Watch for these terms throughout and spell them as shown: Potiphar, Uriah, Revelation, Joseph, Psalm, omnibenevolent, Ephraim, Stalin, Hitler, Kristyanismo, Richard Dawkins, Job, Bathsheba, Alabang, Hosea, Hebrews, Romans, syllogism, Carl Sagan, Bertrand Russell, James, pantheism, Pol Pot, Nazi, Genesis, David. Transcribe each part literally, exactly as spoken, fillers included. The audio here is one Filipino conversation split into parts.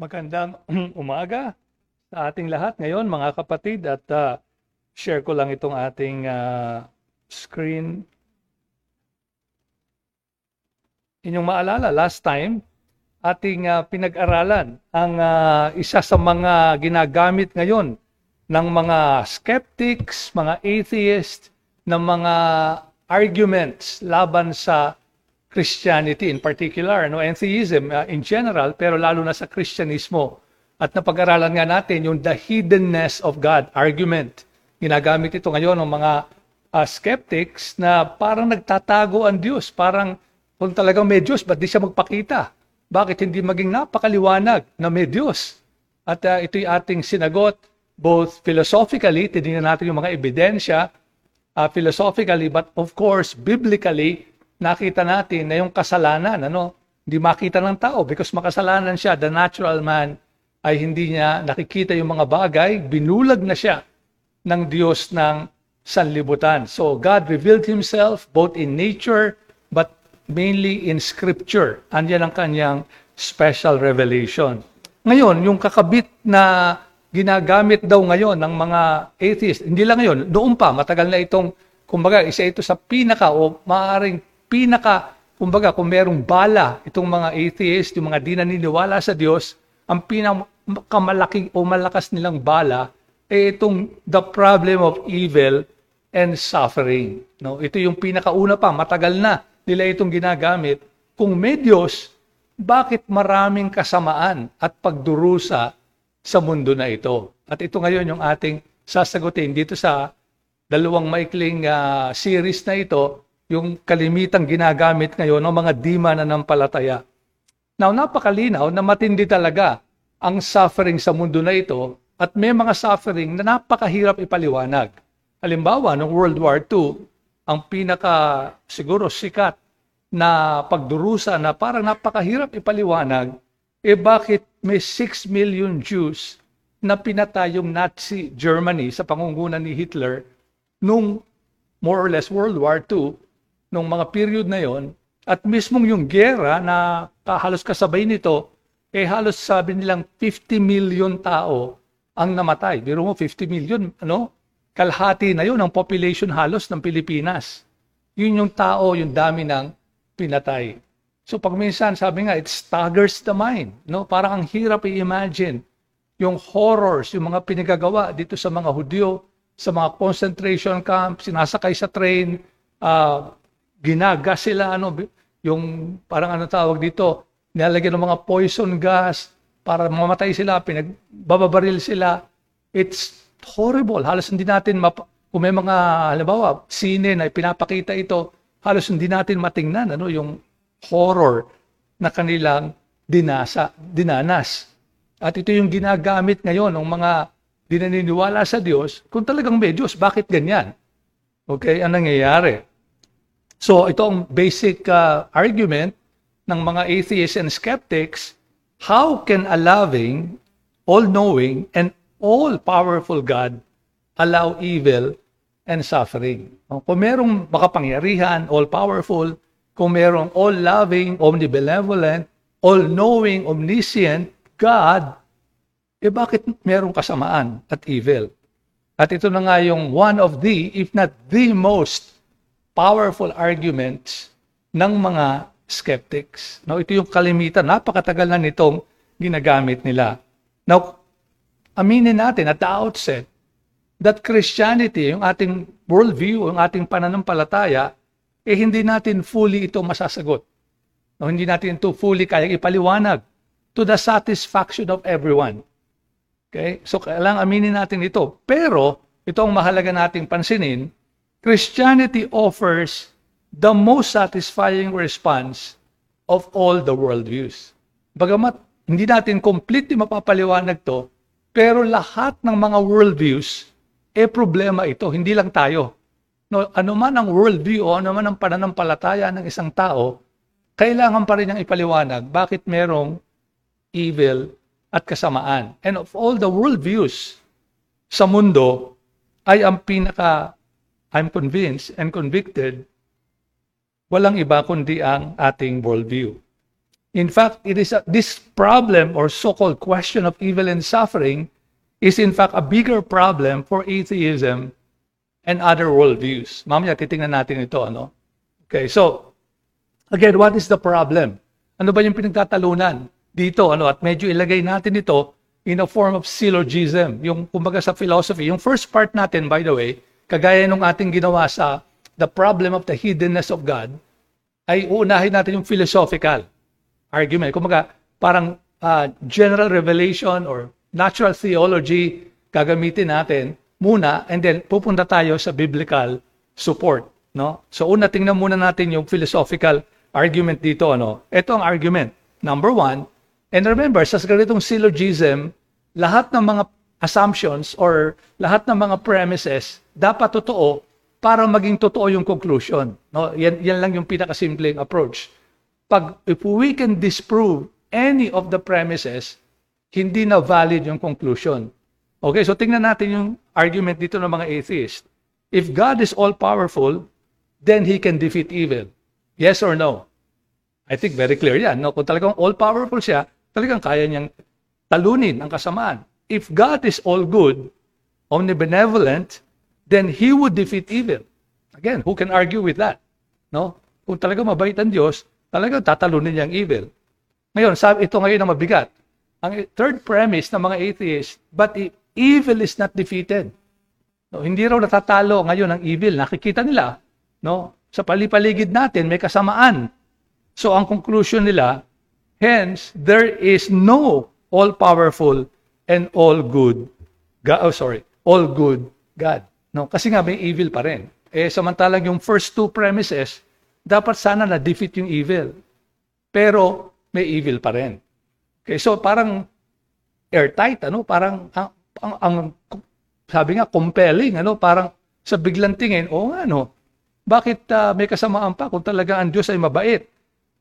Magandang umaga sa ating lahat ngayon mga kapatid at uh, share ko lang itong ating uh, screen. Inyong maalala, last time ating uh, pinag-aralan ang uh, isa sa mga ginagamit ngayon ng mga skeptics, mga atheists, ng mga arguments laban sa Christianity in particular, no, atheism uh, in general, pero lalo na sa Kristyanismo. At napag-aralan nga natin yung the hiddenness of God argument. Ginagamit ito ngayon ng mga uh, skeptics na parang nagtatago ang Diyos. Parang kung talagang may Diyos, ba't di siya magpakita? Bakit hindi maging napakaliwanag na may Diyos? At uh, ito'y ating sinagot both philosophically, tinignan natin yung mga ebidensya, uh, philosophically, but of course, biblically, nakita natin na yung kasalanan, ano, hindi makita ng tao because makasalanan siya. The natural man ay hindi niya nakikita yung mga bagay, binulag na siya ng Diyos ng sanlibutan. So God revealed Himself both in nature but mainly in Scripture. Andiyan ang kanyang special revelation. Ngayon, yung kakabit na ginagamit daw ngayon ng mga atheists, hindi lang ngayon, doon pa, matagal na itong, kumbaga, isa ito sa pinaka o maaaring pinaka, kumbaga, kung merong bala itong mga atheist, yung mga di naniniwala sa Diyos, ang pinakamalaking o malakas nilang bala ay itong the problem of evil and suffering. No? Ito yung pinakauna pa, matagal na nila itong ginagamit. Kung may Diyos, bakit maraming kasamaan at pagdurusa sa mundo na ito? At ito ngayon yung ating sasagutin dito sa dalawang maikling uh, series na ito, yung kalimitang ginagamit ngayon ng mga di mananampalataya. Now, napakalinaw na matindi talaga ang suffering sa mundo na ito at may mga suffering na napakahirap ipaliwanag. Halimbawa, noong World War Two, ang pinaka siguro sikat na pagdurusa na parang napakahirap ipaliwanag, eh bakit may six million Jews na pinatay yung Nazi Germany sa pangungunan ni Hitler noong more or less World War Two, nung mga period na yon, at mismong yung gera na halos kasabay nito, eh halos sabi nilang fifty million tao ang namatay. Biro mo, fifty million, ano? Kalahati na yon ang population halos ng Pilipinas. Yun yung tao, yung dami ng pinatay. So pag minsan, sabi nga, it staggers the mind. No? Parang ang hirap i-imagine yung horrors, yung mga pinagagawa dito sa mga Hudyo, sa mga concentration camps, sinasakay sa train, ah, uh, ginaga sila, ano, yung parang ano tawag dito, nilalagyan ng mga poison gas para mamatay sila, pinagbabaril sila. It's horrible. Halos hindi natin, map- kung may mga, halimbawa, sine na pinapakita ito, halos hindi natin matingnan, ano, yung horror na kanilang dinasa, dinanas. At ito yung ginagamit ngayon ng mga dinaniniwala sa Diyos. Kung talagang may Diyos, bakit ganyan? Okay, ang nangyayari. So, ito ang basic uh, argument ng mga atheists and skeptics. How can a loving, all-knowing, and all-powerful God allow evil and suffering? Kung merong makapangyarihan, all-powerful, kung merong all-loving, omnibenevolent, all-knowing, omniscient God, eh bakit merong kasamaan at evil? At ito na nga yung one of the, if not the most, powerful arguments ng mga skeptics. Now, ito yung kalimitan. Napakatagal na nitong ginagamit nila. Now, aminin natin at the outset that Christianity, yung ating worldview, yung ating pananampalataya, eh hindi natin fully ito masasagot. No, hindi natin ito fully kayang ipaliwanag to the satisfaction of everyone. Okay? So, kailangan aminin natin ito. Pero, ito ang mahalaga nating pansinin, Christianity offers the most satisfying response of all the worldviews. Bagamat hindi natin completely mapapaliwanag to, pero lahat ng mga worldviews, eh problema ito, hindi lang tayo. No, ano man ang worldview o ano man ang pananampalataya ng isang tao, kailangan pa rin niyang ipaliwanag bakit merong evil at kasamaan. And of all the worldviews sa mundo, ay ang pinaka I'm convinced and convicted, walang iba kundi ang ating worldview. In fact, it is a, this problem or so-called question of evil and suffering is in fact a bigger problem for atheism and other worldviews. Mamaya, titingnan natin ito, ano? Okay, so, again, what is the problem? Ano ba yung pinagtatalunan dito, ano? At medyo ilagay natin ito in a form of syllogism, yung kumbaga sa philosophy. Yung first part natin, by the way, kagaya nung ating ginawa sa the problem of the hiddenness of God, ay uunahin natin yung philosophical argument. Kumbaga, parang uh, general revelation or natural theology gagamitin natin muna, and then pupunta tayo sa biblical support, no? So una, tingnan muna natin yung philosophical argument dito, ano? Ito ang argument. Number one, and remember, sa ganitong syllogism, lahat ng mga assumptions or lahat ng mga premises dapat totoo para maging totoo yung conclusion, no? Yan, yan lang yung pinakasimpleng approach. Pag, if we can disprove any of the premises, hindi na valid yung conclusion. Okay, so tingnan natin yung argument dito ng mga atheists. If God is all-powerful, then He can defeat evil. Yes or no? I think very clear yan. No? Kung talagang all-powerful siya, talagang kaya niyang talunin ang kasamaan. If God is all-good, omnibenevolent, then He would defeat evil. Again, who can argue with that? No? Kung talagang mabait ang Diyos, talagang tatalunin niyang evil. Ngayon, sabi ito ngayon ang mabigat. Ang third premise ng mga atheists, but evil is not defeated. No, hindi raw natatalo ngayon ang evil. Nakikita nila, no? Sa palipaligid natin, may kasamaan. So, ang conclusion nila, hence, there is no all-powerful and all-good God. Oh, sorry, all-good God. No, kasi nga may evil pa rin. Eh, samantalang yung first two premises, dapat sana na-defeat yung evil. Pero, may evil pa rin. Okay, so parang airtight, ano? Parang ang, ang, ang sabi nga compelling, ano? Parang sa biglang tingin, oh ano? Bakit uh, may kasamaan pa kung talaga ang Diyos ay mabait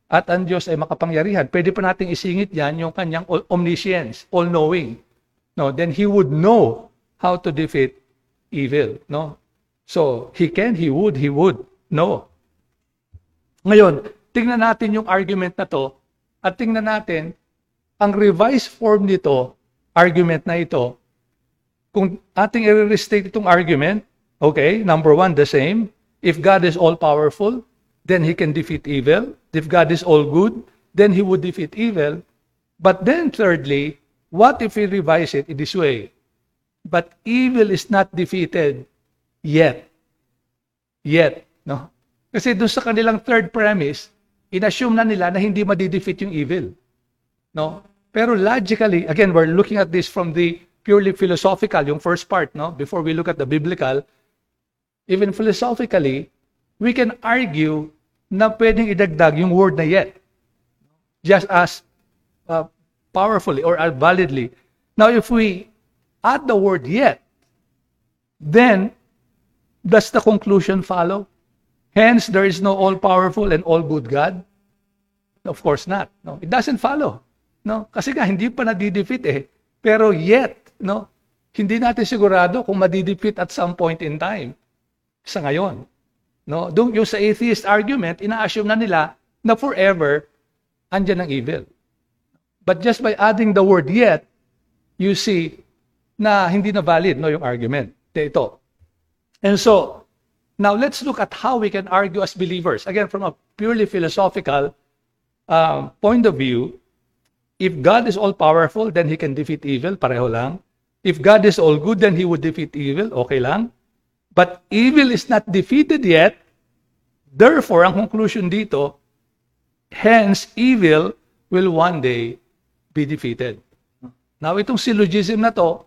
at ang Diyos ay makapangyarihan? Pwede pa nating isingit yan yung kanyang omniscience, all-knowing. No, then He would know how to defeat evil, no? So He can, He would, He would, no. Ngayon, tingnan natin yung argument na to at tingnan natin ang revised form nito, argument na ito. Kung ating i-restate itong argument, okay, number one, the same. If God is all-powerful, then He can defeat evil. If God is all-good, then He would defeat evil. But then thirdly, what if we revise it in this way? But evil is not defeated yet. Yet. No? Kasi doon sa kanilang third premise, inassume na nila na hindi madidefeat yung evil. No? Pero logically, again, we're looking at this from the purely philosophical, yung first part, no? Before we look at the biblical, even philosophically, we can argue na pwedeng idagdag yung word na yet. Just as uh, powerfully or validly. Now, if we add the word yet, then does the conclusion follow? Hence, there is no all-powerful and all-good God? Of course not. No? It doesn't follow. No? Kasi nga, hindi pa nadidefeat eh. Pero yet, no? Hindi natin sigurado kung madidefeat at some point in time sa ngayon. No? Doon yung sa atheist argument, ina-assume na nila na forever, andyan ang evil. But just by adding the word yet, you see na hindi na valid, no, yung argument. Ito. And so, now let's look at how we can argue as believers. Again, from a purely philosophical um, point of view, if God is all-powerful, then He can defeat evil. Pareho lang. If God is all-good, then He would defeat evil. Okay lang. But evil is not defeated yet. Therefore, ang conclusion dito, hence, evil will one day be defeated. Now, itong syllogism na to,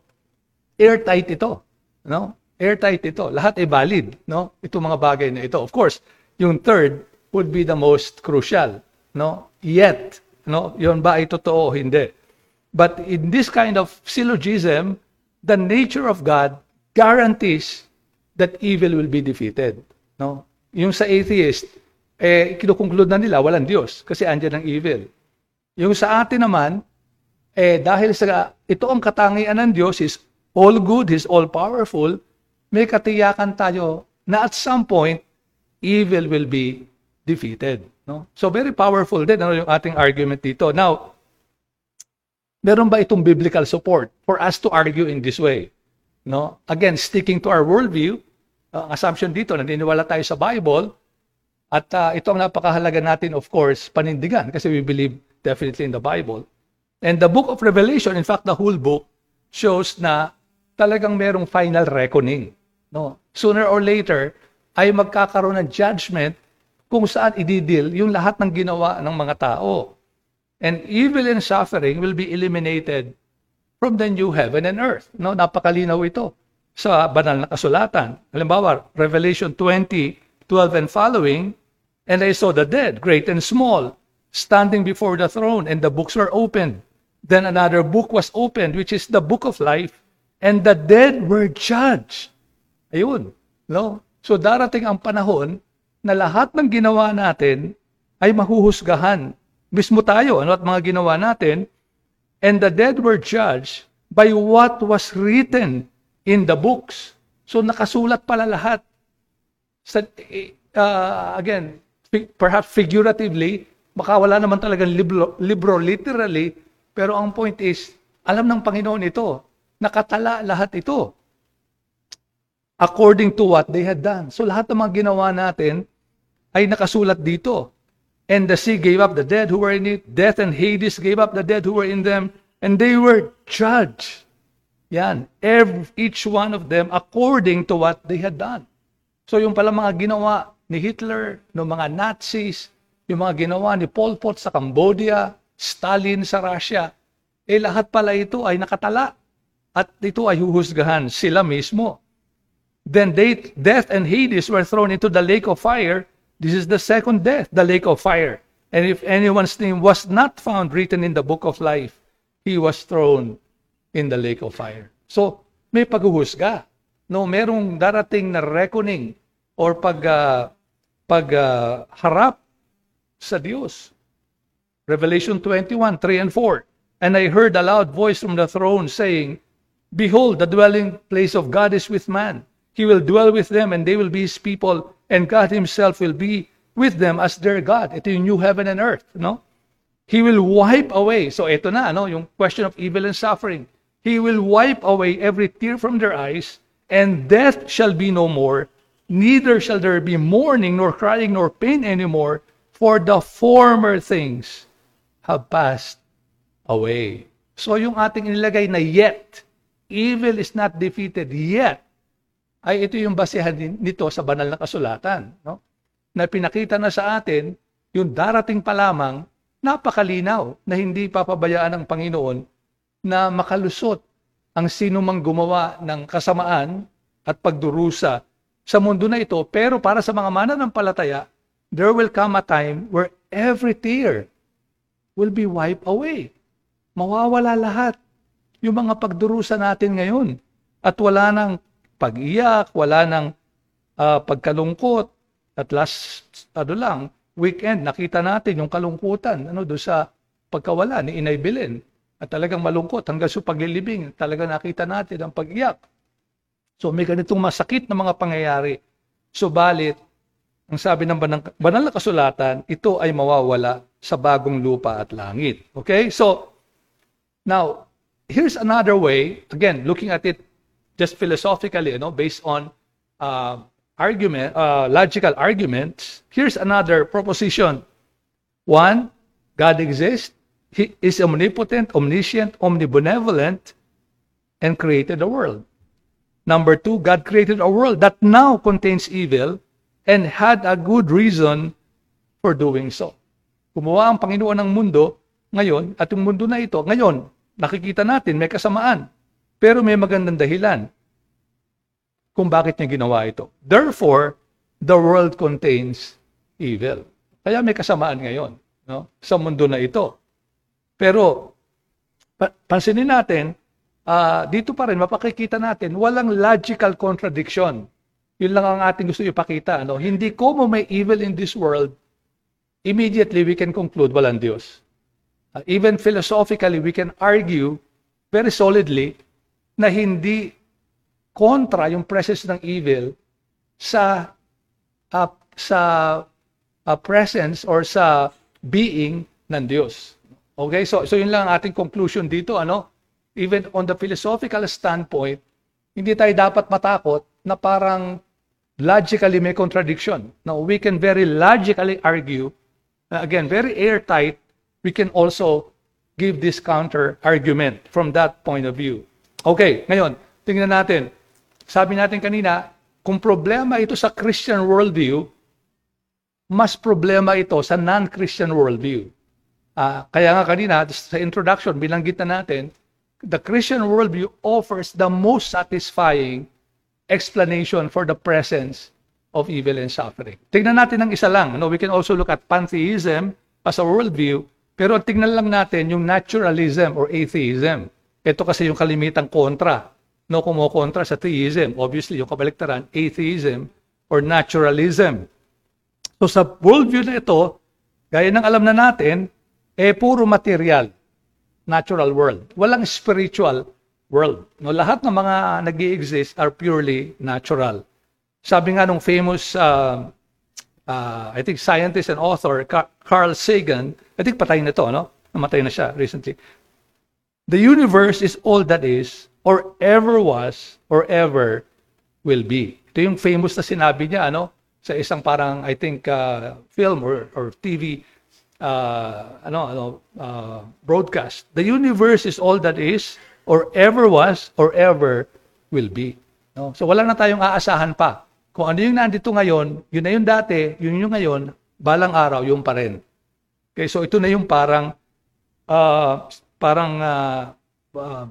airtight ito. No? Airtight ito. Lahat ay valid. No? Itong mga bagay na ito. Of course, yung third would be the most crucial. No? Yet. No, yun ba ay totoo? Hindi. But in this kind of syllogism, the nature of God guarantees that evil will be defeated. No? Yung sa atheist, eh, kinukonclude na nila, walang Diyos, kasi andyan ang evil. Yung sa atin naman, eh, dahil sa, ito ang katangian ng Diyos, is all good, is all powerful, may katiyakan tayo na at some point, evil will be defeated. No? So very powerful din ano yung ating argument dito. Now, meron ba itong biblical support for us to argue in this way? No? Again, sticking to our worldview, uh, assumption dito, naniniwala tayo sa Bible, at uh, ito ang napakahalaga natin, of course, panindigan, kasi we believe definitely in the Bible. And the book of Revelation, in fact, the whole book, shows na talagang merong final reckoning. No? Sooner or later, ay magkakaroon ng judgment kung saan ididil yung lahat ng ginawa ng mga tao. And evil and suffering will be eliminated from the new heaven and earth. No, napakalinaw ito sa banal na kasulatan. Halimbawa, Revelation twenty twelve and following, and I saw the dead, great and small, standing before the throne, and the books were opened. Then another book was opened, which is the book of life, and the dead were judged. Ayun, no? So darating ang panahon na lahat ng ginawa natin ay mahuhusgahan. Mismo tayo, ano at mga ginawa natin, and the dead were judged by what was written in the books. So nakasulat pala lahat. So, uh, again, perhaps figuratively, baka wala naman talagang libro, libro literally, pero ang point is, alam ng Panginoon ito, nakatala lahat ito. According to what they had done. So lahat ng mga ginawa natin ay nakasulat dito. And the sea gave up the dead who were in it. Death and Hades gave up the dead who were in them. And they were judged. Yan. Every, each one of them according to what they had done. So yung pala mga ginawa ni Hitler, ng mga Nazis, yung mga ginawa ni Pol Pot sa Cambodia, Stalin sa Russia, eh lahat pala ito ay nakatala. At ito ay huhusgahan sila mismo. Then they, death and Hades were thrown into the lake of fire. This is the second death, the lake of fire. And if anyone's name was not found written in the book of life, he was thrown in the lake of fire. So, may paghuhusga. No, merong darating na reckoning or pag, uh, pag uh, harap sa Diyos. Revelation twenty-one, three and four. And I heard a loud voice from the throne saying, Behold, the dwelling place of God is with man. He will dwell with them and they will be his people and God himself will be with them as their God. Ito yung new heaven and earth, no? He will wipe away. So ito na, no? Yung question of evil and suffering. He will wipe away every tear from their eyes and death shall be no more. Neither shall there be mourning nor crying nor pain anymore, for the former things have passed away. So yung ating inilagay na yet, evil is not defeated yet, ay ito yung basehan nito sa banal na kasulatan, no? Na pinakita na sa atin, yung darating pa lamang, napakalinaw na hindi papabayaan ng Panginoon na makalusot ang sinumang gumawa ng kasamaan at pagdurusa sa mundo na ito. Pero para sa mga mananampalataya, there will come a time where every tear will be wiped away. Mawawala lahat yung mga pagdurusa natin ngayon. At wala nang pag-iyak, wala ng uh, pagkalungkot. At last, ano lang, weekend, nakita natin yung kalungkutan ano, doon sa pagkawala ni Inay Belen. At talagang malungkot hanggang sa paglilibing, talagang nakita natin ang pag-iyak. So may ganitong masakit na mga pangyayari. Subalit, ang sabi ng banang, banal na kasulatan, ito ay mawawala sa bagong lupa at langit. Okay? So, now, here's another way, again, looking at it just philosophically, you know, based on uh, argument, uh, logical arguments. Here's another proposition. One, God exists. He is omnipotent, omniscient, omnibenevolent, and created the world. Number two, God created a world that now contains evil and had a good reason for doing so. Gumawa ang Panginoon ng mundo ngayon at yung mundo na ito ngayon, nakikita natin may kasamaan. Pero may magandang dahilan kung bakit niya ginawa ito. Therefore, the world contains evil. Kaya may kasamaan ngayon, no? Sa mundo na ito. Pero, pa- pansinin natin, uh, dito pa rin, mapakikita natin, walang logical contradiction. Yun lang ang ating gusto ipakita. Ano? Hindi como may evil in this world, immediately we can conclude walang Diyos. Uh, even philosophically, we can argue very solidly na hindi kontra yung presence ng evil sa uh, sa uh, presence or sa being ng Diyos. Okay, so so yun lang ang ating conclusion dito, ano? Even on the philosophical standpoint, hindi tayo dapat matakot na parang logically may contradiction. Now, we can very logically argue, uh, again, very airtight, we can also give this counter argument from that point of view. Okay, ngayon, tingnan natin. Sabi natin kanina, kung problema ito sa Christian worldview, mas problema ito sa non-Christian worldview. Uh, kaya nga kanina, sa introduction, binanggit na natin, the Christian worldview offers the most satisfying explanation for the presence of evil and suffering. Tignan natin ang isa lang. No? We can also look at pantheism as a worldview, pero tignan lang natin yung naturalism or atheism. Ito kasi yung kalimitang kontra. No, kumokontra sa theism. Obviously, yung kabaliktaran, atheism or naturalism. So sa worldview na ito, gaya ng alam na natin, eh puro material, natural world. Walang spiritual world. No, lahat ng mga nag-i-exist are purely natural. Sabi nga nung famous, uh, uh, I think, scientist and author, Car- Carl Sagan, I think patay na to, no? Namatay na siya recently. The universe is all that is, or ever was, or ever will be. Ito yung famous na sinabi niya, ano? Sa isang parang, I think, uh, film or, or T V Uh, ano, ano, uh, broadcast. The universe is all that is, or ever was, or ever will be. No? So wala na tayong aasahan pa. Kung ano yung nandito ngayon, yun na yung dati, yun yung ngayon, balang araw, yun pa rin. Okay, so ito na yung parang, uh, parang uh, uh,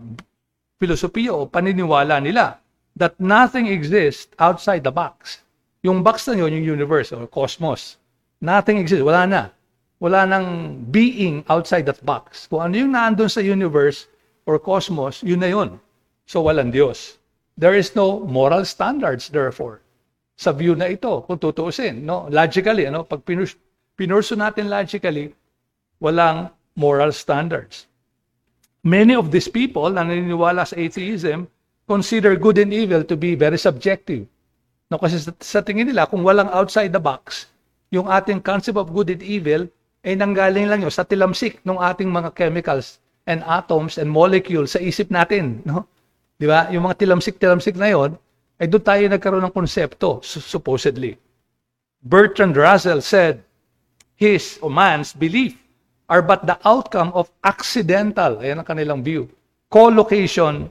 filosofiya o paniniwala nila that nothing exists outside the box. Yung box na yun, yung universe or cosmos. Nothing exists, wala na. Wala nang being outside that box. Kung ano yung naandun sa universe or cosmos, yun na yun. So, walang Diyos. There is no moral standards, therefore. Sa view na ito, kung tutuusin, no? Logically, ano? Pag pinurs- pinurso natin logically, walang moral standards. Many of these people na naniniwala sa atheism consider good and evil to be very subjective. No? Kasi sa, sa tingin nila, kung walang outside the box, yung ating concept of good and evil, ay nanggaling lang yun sa tilamsik ng ating mga chemicals and atoms and molecules sa isip natin, no? Di ba? Yung mga tilamsik-tilamsik na yon, ay doon tayo nagkaroon ng konsepto, supposedly. Bertrand Russell said, his or man's belief are but the outcome of accidental, ayan ang kanilang view, collocation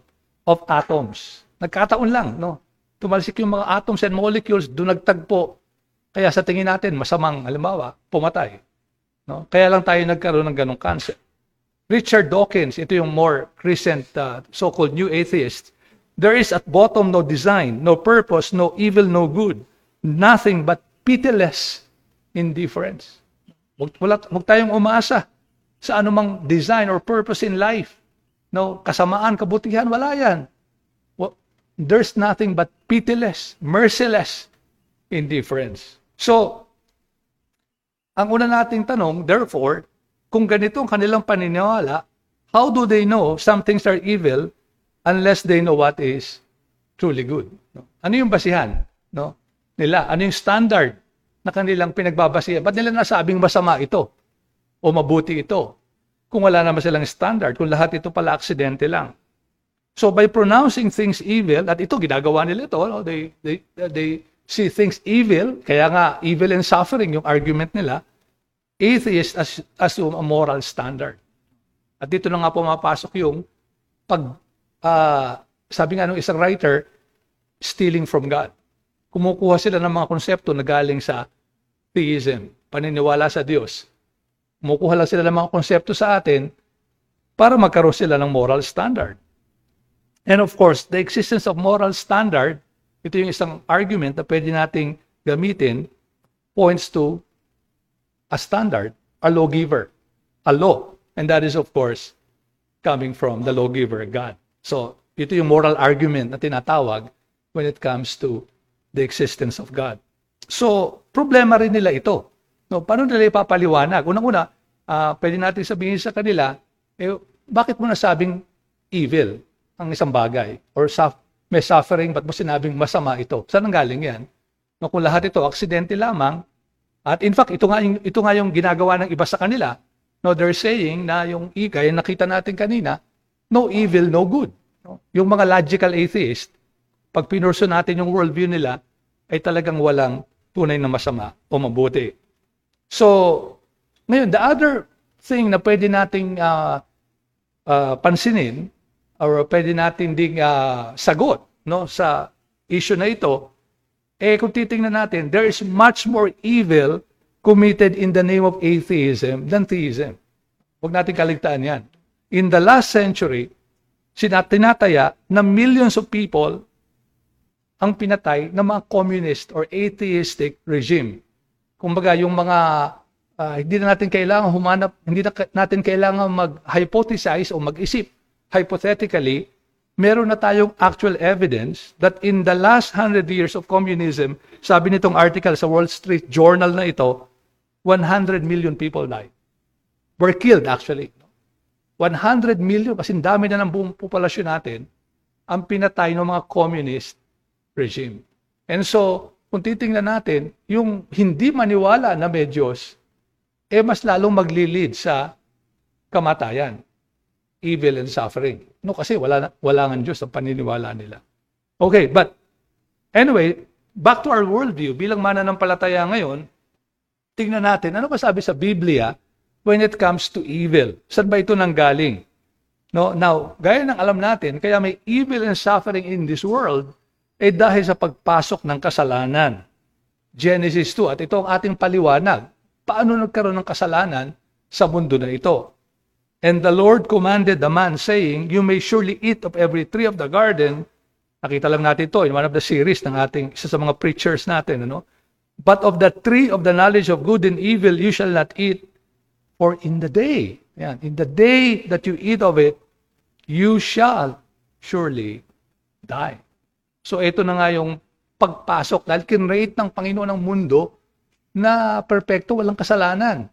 of atoms. Nagkataon lang, no? Tumalsik yung mga atoms and molecules, doon nagtagpo. Kaya sa tingin natin, masamang, halimbawa, pumatay. No? Kaya lang tayo nagkaroon ng ganong concept. Richard Dawkins, ito yung more recent uh, so-called new atheist. There is at bottom no design, no purpose, no evil, no good. Nothing but pitiless indifference. Huwag tayong umaasa sa anumang design or purpose in life. No? Kasamaan, kabutihan, wala yan. Well, there's nothing but pitiless, merciless indifference. So, ang una nating tanong, therefore, kung ganito ang kanilang paniniwala, how do they know some things are evil unless they know what is truly good? No? Ano yung basihan, no, nila? Ano yung standard na kanilang pinagbabasihan? Ba't nila nasabing masama ito o mabuti ito? Kung wala naman silang standard, kung lahat ito pala aksidente lang. So by pronouncing things evil, at ito ginagawa nila ito, no? they, they, they see things evil, kaya nga evil and suffering yung argument nila. Atheists as, assume a moral standard. At dito na nga pumapasok yung pag, uh, sabi nga nung isang writer, stealing from God. Kumukuha sila ng mga konsepto na galing sa theism, paniniwala sa Diyos. Kumukuha lang sila ng mga konsepto sa atin para magkaroon sila ng moral standard. And of course, the existence of moral standard, ito yung isang argument na pwede nating gamitin, points to a standard, a lawgiver, a law. And that is, of course, coming from the lawgiver, God. So, ito yung moral argument na tinatawag when it comes to the existence of God. So, problema rin nila ito. No, paano nila ipapaliwanag? Unang-una, uh, pwede natin sabihin sa kanila, eh, bakit mo nasabing evil ang isang bagay? Or suf- may suffering, ba't mo sinabing masama ito? Saan ang galing yan? No, kung lahat ito, aksidente lamang, At in fact, ito nga, ito nga yung ginagawa ng iba sa kanila. No, they're saying na yung ikay, nakita natin kanina, no evil, no good. No? Yung mga logical atheist, pag pinurso natin yung worldview nila, ay talagang walang tunay na masama o mabuti. So, ngayon, the other thing na pwede nating uh, uh, pansinin or pwede nating ding uh, sagot, no, sa issue na ito, eh kung titingnan natin, there is much more evil committed in the name of atheism than theism. Huwag natin kaligtaan yan. In the last century, sinatinataya na millions of people ang pinatay ng mga communist or atheistic regime. Kumbaga, yung mga, uh, hindi na natin kailangan humanap, hindi na natin kailangan mag-hypothesize o mag-isip. Hypothetically, meron na tayong actual evidence that in the last hundred years of communism, sabi nitong article sa Wall Street Journal na ito, one hundred million people died. Were killed actually. one hundred million, kasi dami na ng buong populasyon natin, ang pinatay ng mga communist regime. And so, kung titingnan natin, yung hindi maniwala na may Diyos, eh mas lalong magli-lead sa kamatayan, evil and suffering. No, kasi wala, wala ng Diyos ang paniniwala nila. Okay, but anyway, back to our worldview, bilang mananampalataya ngayon, tingnan natin, ano ba sabi sa Biblia when it comes to evil? Saan ba ito nanggaling? No, now, gaya ng alam natin, kaya may evil and suffering in this world, eh dahil sa pagpasok ng kasalanan. Genesis two, at ito ang ating paliwanag. Paano nagkaroon ng kasalanan sa mundo na ito? And the Lord commanded the man, saying, you may surely eat of every tree of the garden. Nakita lang natin ito in one of the series ng ating, isa sa mga preachers natin. Ano? But of the tree of the knowledge of good and evil, you shall not eat. For in the day, yan, in the day that you eat of it, you shall surely die. So ito na nga yung pagpasok dahil kinrate ng Panginoon ng mundo na perpekto, walang kasalanan.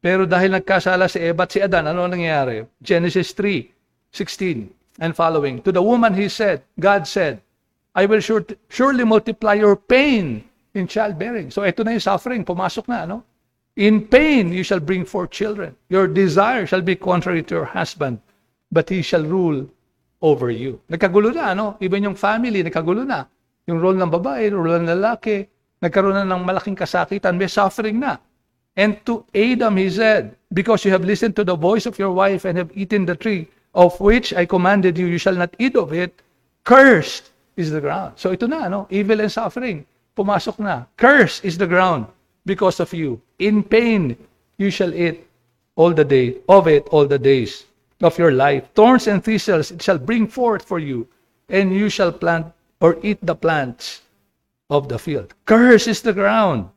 Pero dahil nagkasala si Eva at si Adan, ano nangyari? Genesis three sixteen and following. To the woman he said, God said, I will sure, surely multiply your pain in childbearing. So ito na yung suffering, pumasok na, ano? In pain you shall bring forth children. Your desire shall be contrary to your husband, but he shall rule over you. Nagkagulo na, ano? Even yung family, nagkagulo na. Yung role ng babae, role ng lalaki, nagkaroon na ng malaking kasakitan, may suffering na. And to Adam he said, because you have listened to the voice of your wife and have eaten the tree, of which I commanded you, you shall not eat of it, cursed is the ground. So ito na, ano? Evil and suffering, pumasok na. Cursed is the ground because of you. In pain you shall eat all the day, of it all the days of your life. Thorns and thistles it shall bring forth for you, and you shall plant or eat the plants of the field. Cursed is the ground.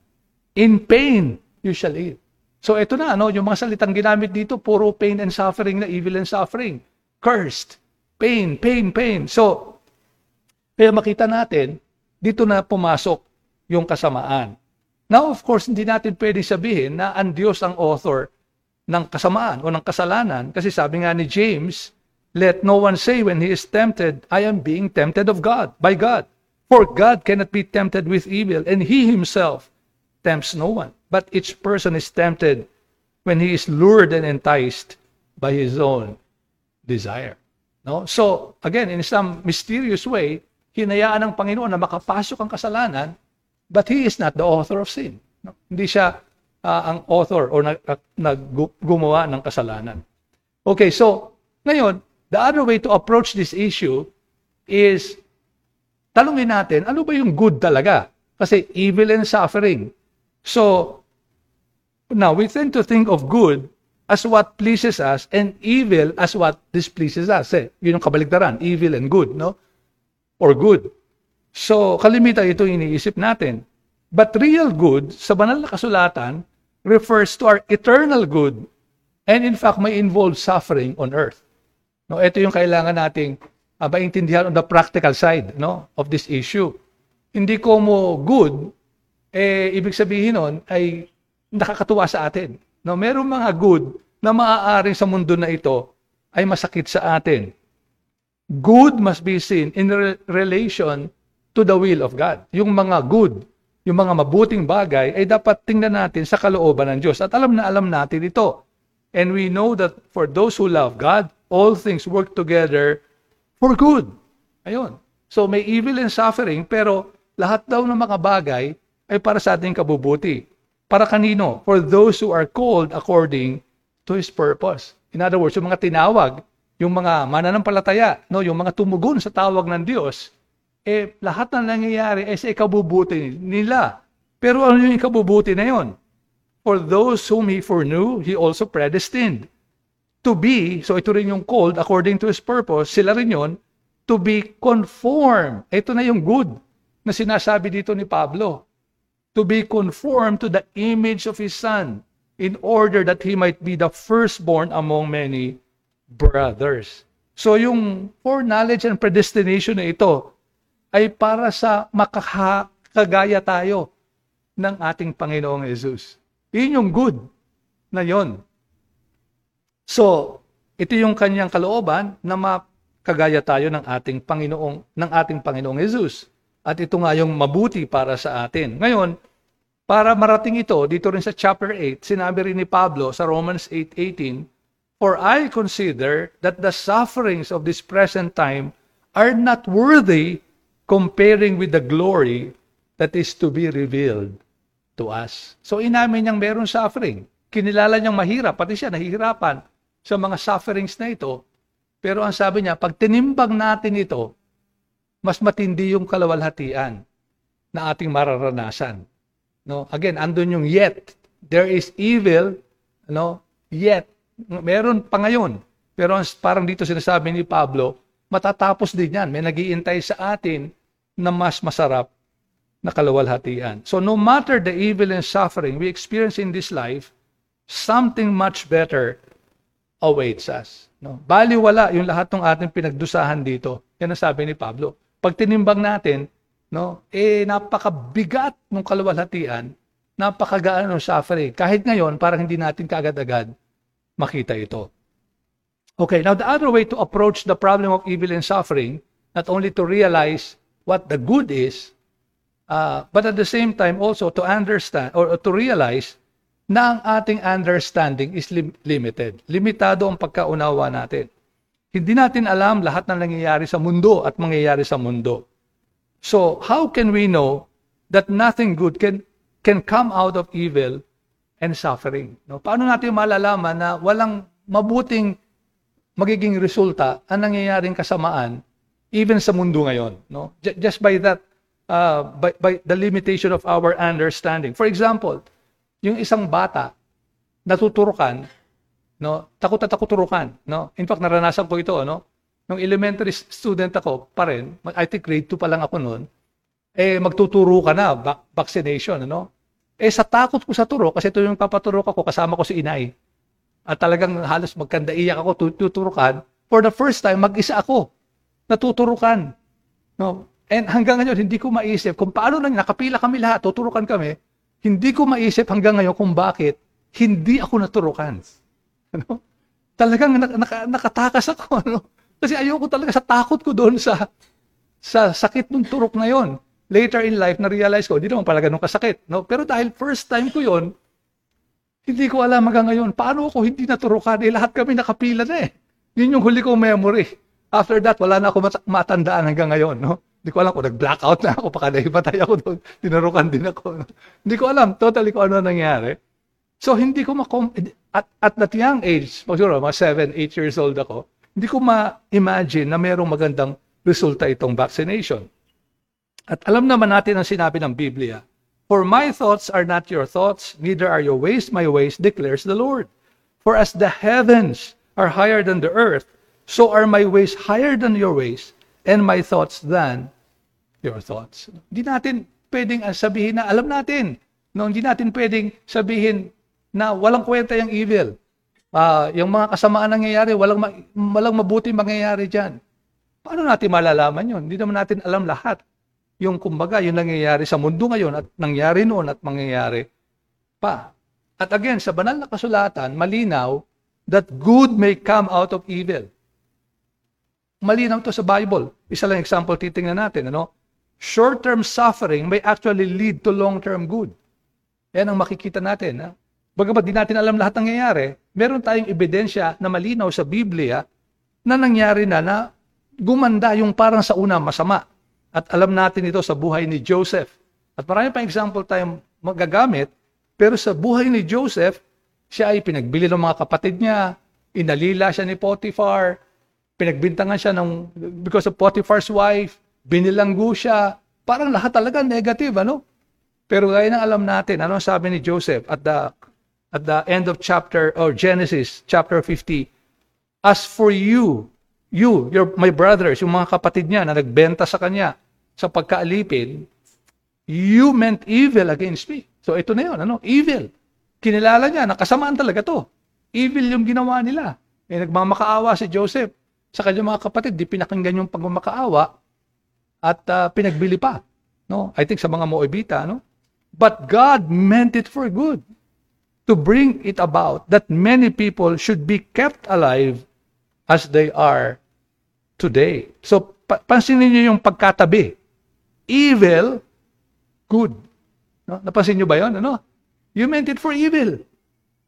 In pain you shall eat. So ito na, ano, yung mga salitang ginamit dito, puro pain and suffering na, evil and suffering. Cursed. Pain, pain, pain. So, kaya makita natin, dito na pumasok yung kasamaan. Now, of course, hindi natin pwedeng sabihin na ang Diyos ang author ng kasamaan o ng kasalanan kasi sabi nga ni James, let no one say when he is tempted, I am being tempted of God, by God. For God cannot be tempted with evil and he himself tempts no one. But each person is tempted when he is lured and enticed by his own desire. No? So, again, in some mysterious way, hinayaan ng Panginoon na makapasok ang kasalanan, but he is not the author of sin. No? Hindi siya uh, ang author or nag, nag, gumawa ng kasalanan. Okay, so, ngayon, the other way to approach this issue is, tanungin natin, ano ba yung good talaga? Kasi evil and suffering. So, now, we tend to think of good as what pleases us and evil as what displeases us. Eh, yun yung kabaligtaran, evil and good, no? Or good. So, kalimitan ito iniisip natin. But real good, sa banal na kasulatan, refers to our eternal good and in fact may involve suffering on earth. No, ito yung kailangan nating uh, maintindihan on the practical side, no, of this issue. Hindi ko mo good, eh, ibig sabihin nun ay nakakatuwa sa atin. No, merong mga good na maaaring sa mundo na ito ay masakit sa atin. Good must be seen in re- relation to the will of God. Yung mga good yung mga mabuting bagay ay dapat tingnan natin sa kalooban ng Diyos. At alam na alam natin ito. And we know that for those who love God, all things work together for good. Ayun. So may evil and suffering, pero lahat daw ng mga bagay ay para sa ating kabubuti. Para kanino? For those who are called according to His purpose. In other words, yung mga tinawag, yung mga mananampalataya, no, yung mga tumugon sa tawag ng Diyos, eh lahat na nangyayari ay sa ikabubuti nila. Pero ano yung ikabubuti na yun? For those whom He foreknew, He also predestined to be, so ito rin yung called according to His purpose, sila rin yun, to be conformed. Ito na yung good na sinasabi dito ni Pablo. To be conformed to the image of His Son, in order that He might be the firstborn among many brothers. So yung foreknowledge and predestination na ito ay para sa makakagaya tayo ng ating Panginoong Jesus. Iyon yung good na yon. So, ito yung kanyang kalooban na makagaya tayo ng ating Panginoong ng ating Panginoong Jesus. At ito nga yung mabuti para sa atin. Ngayon, para marating ito, dito rin sa chapter eight, sinabi rin ni Pablo sa Romans eight eighteen, "For I consider that the sufferings of this present time are not worthy comparing with the glory that is to be revealed to us." So inamin niyang merong suffering. Kinilala niyang mahirap, pati siya nahihirapan sa mga sufferings na ito. Pero ang sabi niya, pag tinimbang natin ito, mas matindi yung kalawalhatian na ating mararanasan. No? Again, andun yung yet. There is evil, no? Yet. Meron pa ngayon. Pero parang dito sinasabi ni Pablo, matatapos din yan. May nag-iintay sa atin na mas masarap na kaluwalhatian. So no matter the evil and suffering we experience in this life, something much better awaits us. No? Baliwala yung lahat ng ating pinagdusahan dito. Yan ang sabi ni Pablo. Pag tinimbang natin, no, eh napakabigat ng kaluwalhatian, napakagaan ng suffering. Kahit ngayon, parang hindi natin kaagad-agad makita ito. Okay, now the other way to approach the problem of evil and suffering, not only to realize what the good is, uh, but at the same time also to understand or to realize na ang ating understanding is lim- limited. Limitado ang pagkaunawa natin. Hindi natin alam lahat ng nangyayari sa mundo at mangyayari sa mundo. So, how can we know that nothing good can can come out of evil and suffering? No? Paano natin malalaman na walang mabuting magiging resulta ang nangyayaring kasamaan even sa mundo ngayon, no? J- just by that uh, by, by the limitation of our understanding. For example, yung isang bata natuturukan, no? Takot na takuturukan, no? In fact, naranasan ko ito, no? Nung elementary student ako pa rin, I think grade two pa lang ako noon, eh magtuturo ka na ba- vaccination, no? Eh sa takot ko sa turo, kasi ito yung papaturo ko, kasama ko si inay. At talagang halos magkandaiyak ako, tuturukan. For the first time, mag-isa ako. Natuturukan. No? And hanggang ngayon, hindi ko maisip kung paano lang, nakapila kami lahat, tuturukan kami. Hindi ko maisip hanggang ngayon kung bakit hindi ako naturukan. Ano? Talagang nak- nakatakas ako. Ano? Kasi ayoko talaga, sa takot ko doon sa, sa sakit ng turok na yon. Later in life, na-realize ko, hindi naman pala ganun kasakit. No? Pero dahil first time ko yon, hindi ko alam hanggang ngayon, paano ako hindi naturukan? Eh, lahat kami nakapila na eh. Yun yung huli kong memory. After that, wala na ako mat- matandaan hanggang ngayon. No? Hindi ko alam kung nag-blackout na ako, baka naibatay ako doon, tinurukan din ako. No? Hindi ko alam, totally ko ano nangyari. So, hindi ko makom... At, at that young age, siguro, mga seven, eight years old ako, hindi ko ma-imagine na mayroong magandang resulta itong vaccination. At alam naman natin ang sinabi ng Biblia. "For my thoughts are not your thoughts, neither are your ways my ways, declares the Lord. For as the heavens are higher than the earth, so are my ways higher than your ways, and my thoughts than your thoughts." Hindi natin pwedeng sabihin na, alam natin, no, hindi natin pwedeng sabihin na walang kwenta yung evil. Uh, yung mga kasamaan nangyayari, walang, ma- walang mabuti mangyayari dyan. Paano natin malalaman yun? Hindi naman natin alam lahat. Yung kumbaga, yung nangyayari sa mundo ngayon at nangyari noon at mangyayari pa. At again, sa banal na kasulatan, malinaw that good may come out of evil. Malinaw to sa Bible. Isa lang example titingnan natin. Ano? short-term suffering may actually lead to long-term good. Yan ang makikita natin. Ha? Bagamat di natin alam lahat ng nangyayari, meron tayong ebidensya na malinaw sa Biblia na nangyari na na gumanda yung parang sa una masama. At alam natin ito sa buhay ni Joseph. At marami pang example tayong magagamit, pero sa buhay ni Joseph, siya ay pinagbili ng mga kapatid niya, inalila siya ni Potiphar, pinagbintangan siya ng, because of Potiphar's wife, binilanggo siya, parang lahat talaga negative, ano? Pero gaya ng alam natin, ano ang sabi ni Joseph at the, at the end of chapter, or Genesis, chapter fifty, as for you, you, your, my brothers, yung mga kapatid niya na nagbenta sa kanya, sa pagkaalipin, you meant evil against me. So ito na yun, ano? Evil. Kinilala niya, nakasamaan talaga to. Evil yung ginawa nila. Eh, nagmamakaawa si Joseph. Sa kanyang mga kapatid, di pinakinggan yung pagmamakaawa at uh, pinagbili pa. No? I think sa mga Moabita, no? But God meant it for good, to bring it about that many people should be kept alive as they are today. So, pa- pansinin niyo yung pagkatabi. Evil, good. No? Napansin nyo ba yun? Ano? You meant it for evil.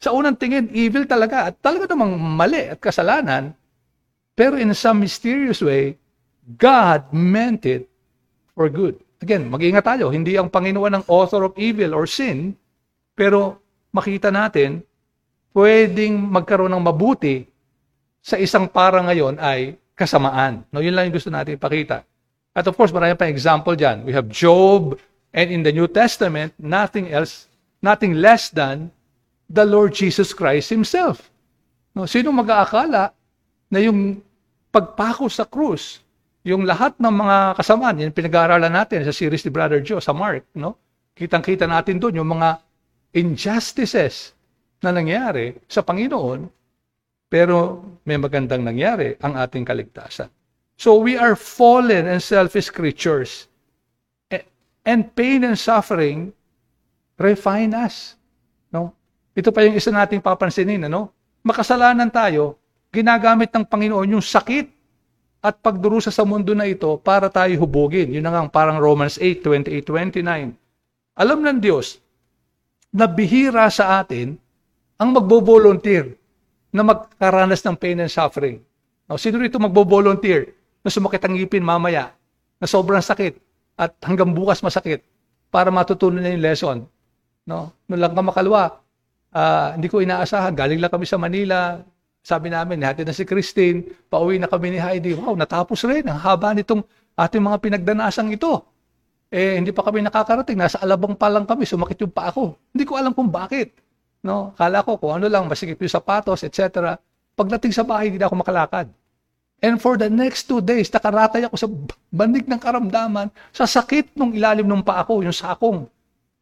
Sa unang tingin, evil talaga. At talaga namang mali at kasalanan. Pero in some mysterious way, God meant it for good. Again, mag-ingat tayo. Hindi ang Panginoon ang author of evil or sin. Pero makita natin, pwedeng magkaroon ng mabuti sa isang para ngayon ay kasamaan. No, yun lang yung gusto natin ipakita. At of course, marami pa example dyan. We have Job, and in the New Testament, nothing else, nothing less than the Lord Jesus Christ Himself. No, sino mag-aakala na yung pagpako sa krus, yung lahat ng mga kasamaan, yung pinag-aaralan natin sa series ni Brother Joe, sa Mark, no? Kitang-kita natin doon yung mga injustices na nangyari sa Panginoon, pero may magandang nangyari ang ating kaligtasan. So we are fallen and selfish creatures. And pain and suffering refine us. No? Ito pa yung isa nating papansinin. Ano? Makasalanan tayo, ginagamit ng Panginoon yung sakit at pagdurusa sa mundo na ito para tayo hubugin. Yun na nga parang Romans eight, twenty-eight, twenty-nine. Alam ng Diyos na bihira sa atin ang magbo-volunteer na magkaranas ng pain and suffering. No? Sino rito magbo-volunteer na sumakit ang ngipin mamaya, na sobrang sakit, at hanggang bukas masakit para matutunan niya yung lesson. No? Noon lang ka makalwa, uh, hindi ko inaasahan, galing lang kami sa Manila, sabi namin, natin na si Christine, pauwi na kami ni Heidi, wow, natapos rin, ang haba nitong ating mga pinagdanasang ito. Eh, hindi pa kami nakakarating, nasa Alabang pa lang kami, sumakit yung paa ko. Hindi ko alam kung bakit. No? Kala ko kung ano lang, masikip yung sapatos, et cetera. Pagdating sa bahay, hindi na ako makalakad. And for the next two days, nakaratay ako sa bandig ng karamdaman sa sakit nung ilalim ng paa ko, yung sakong.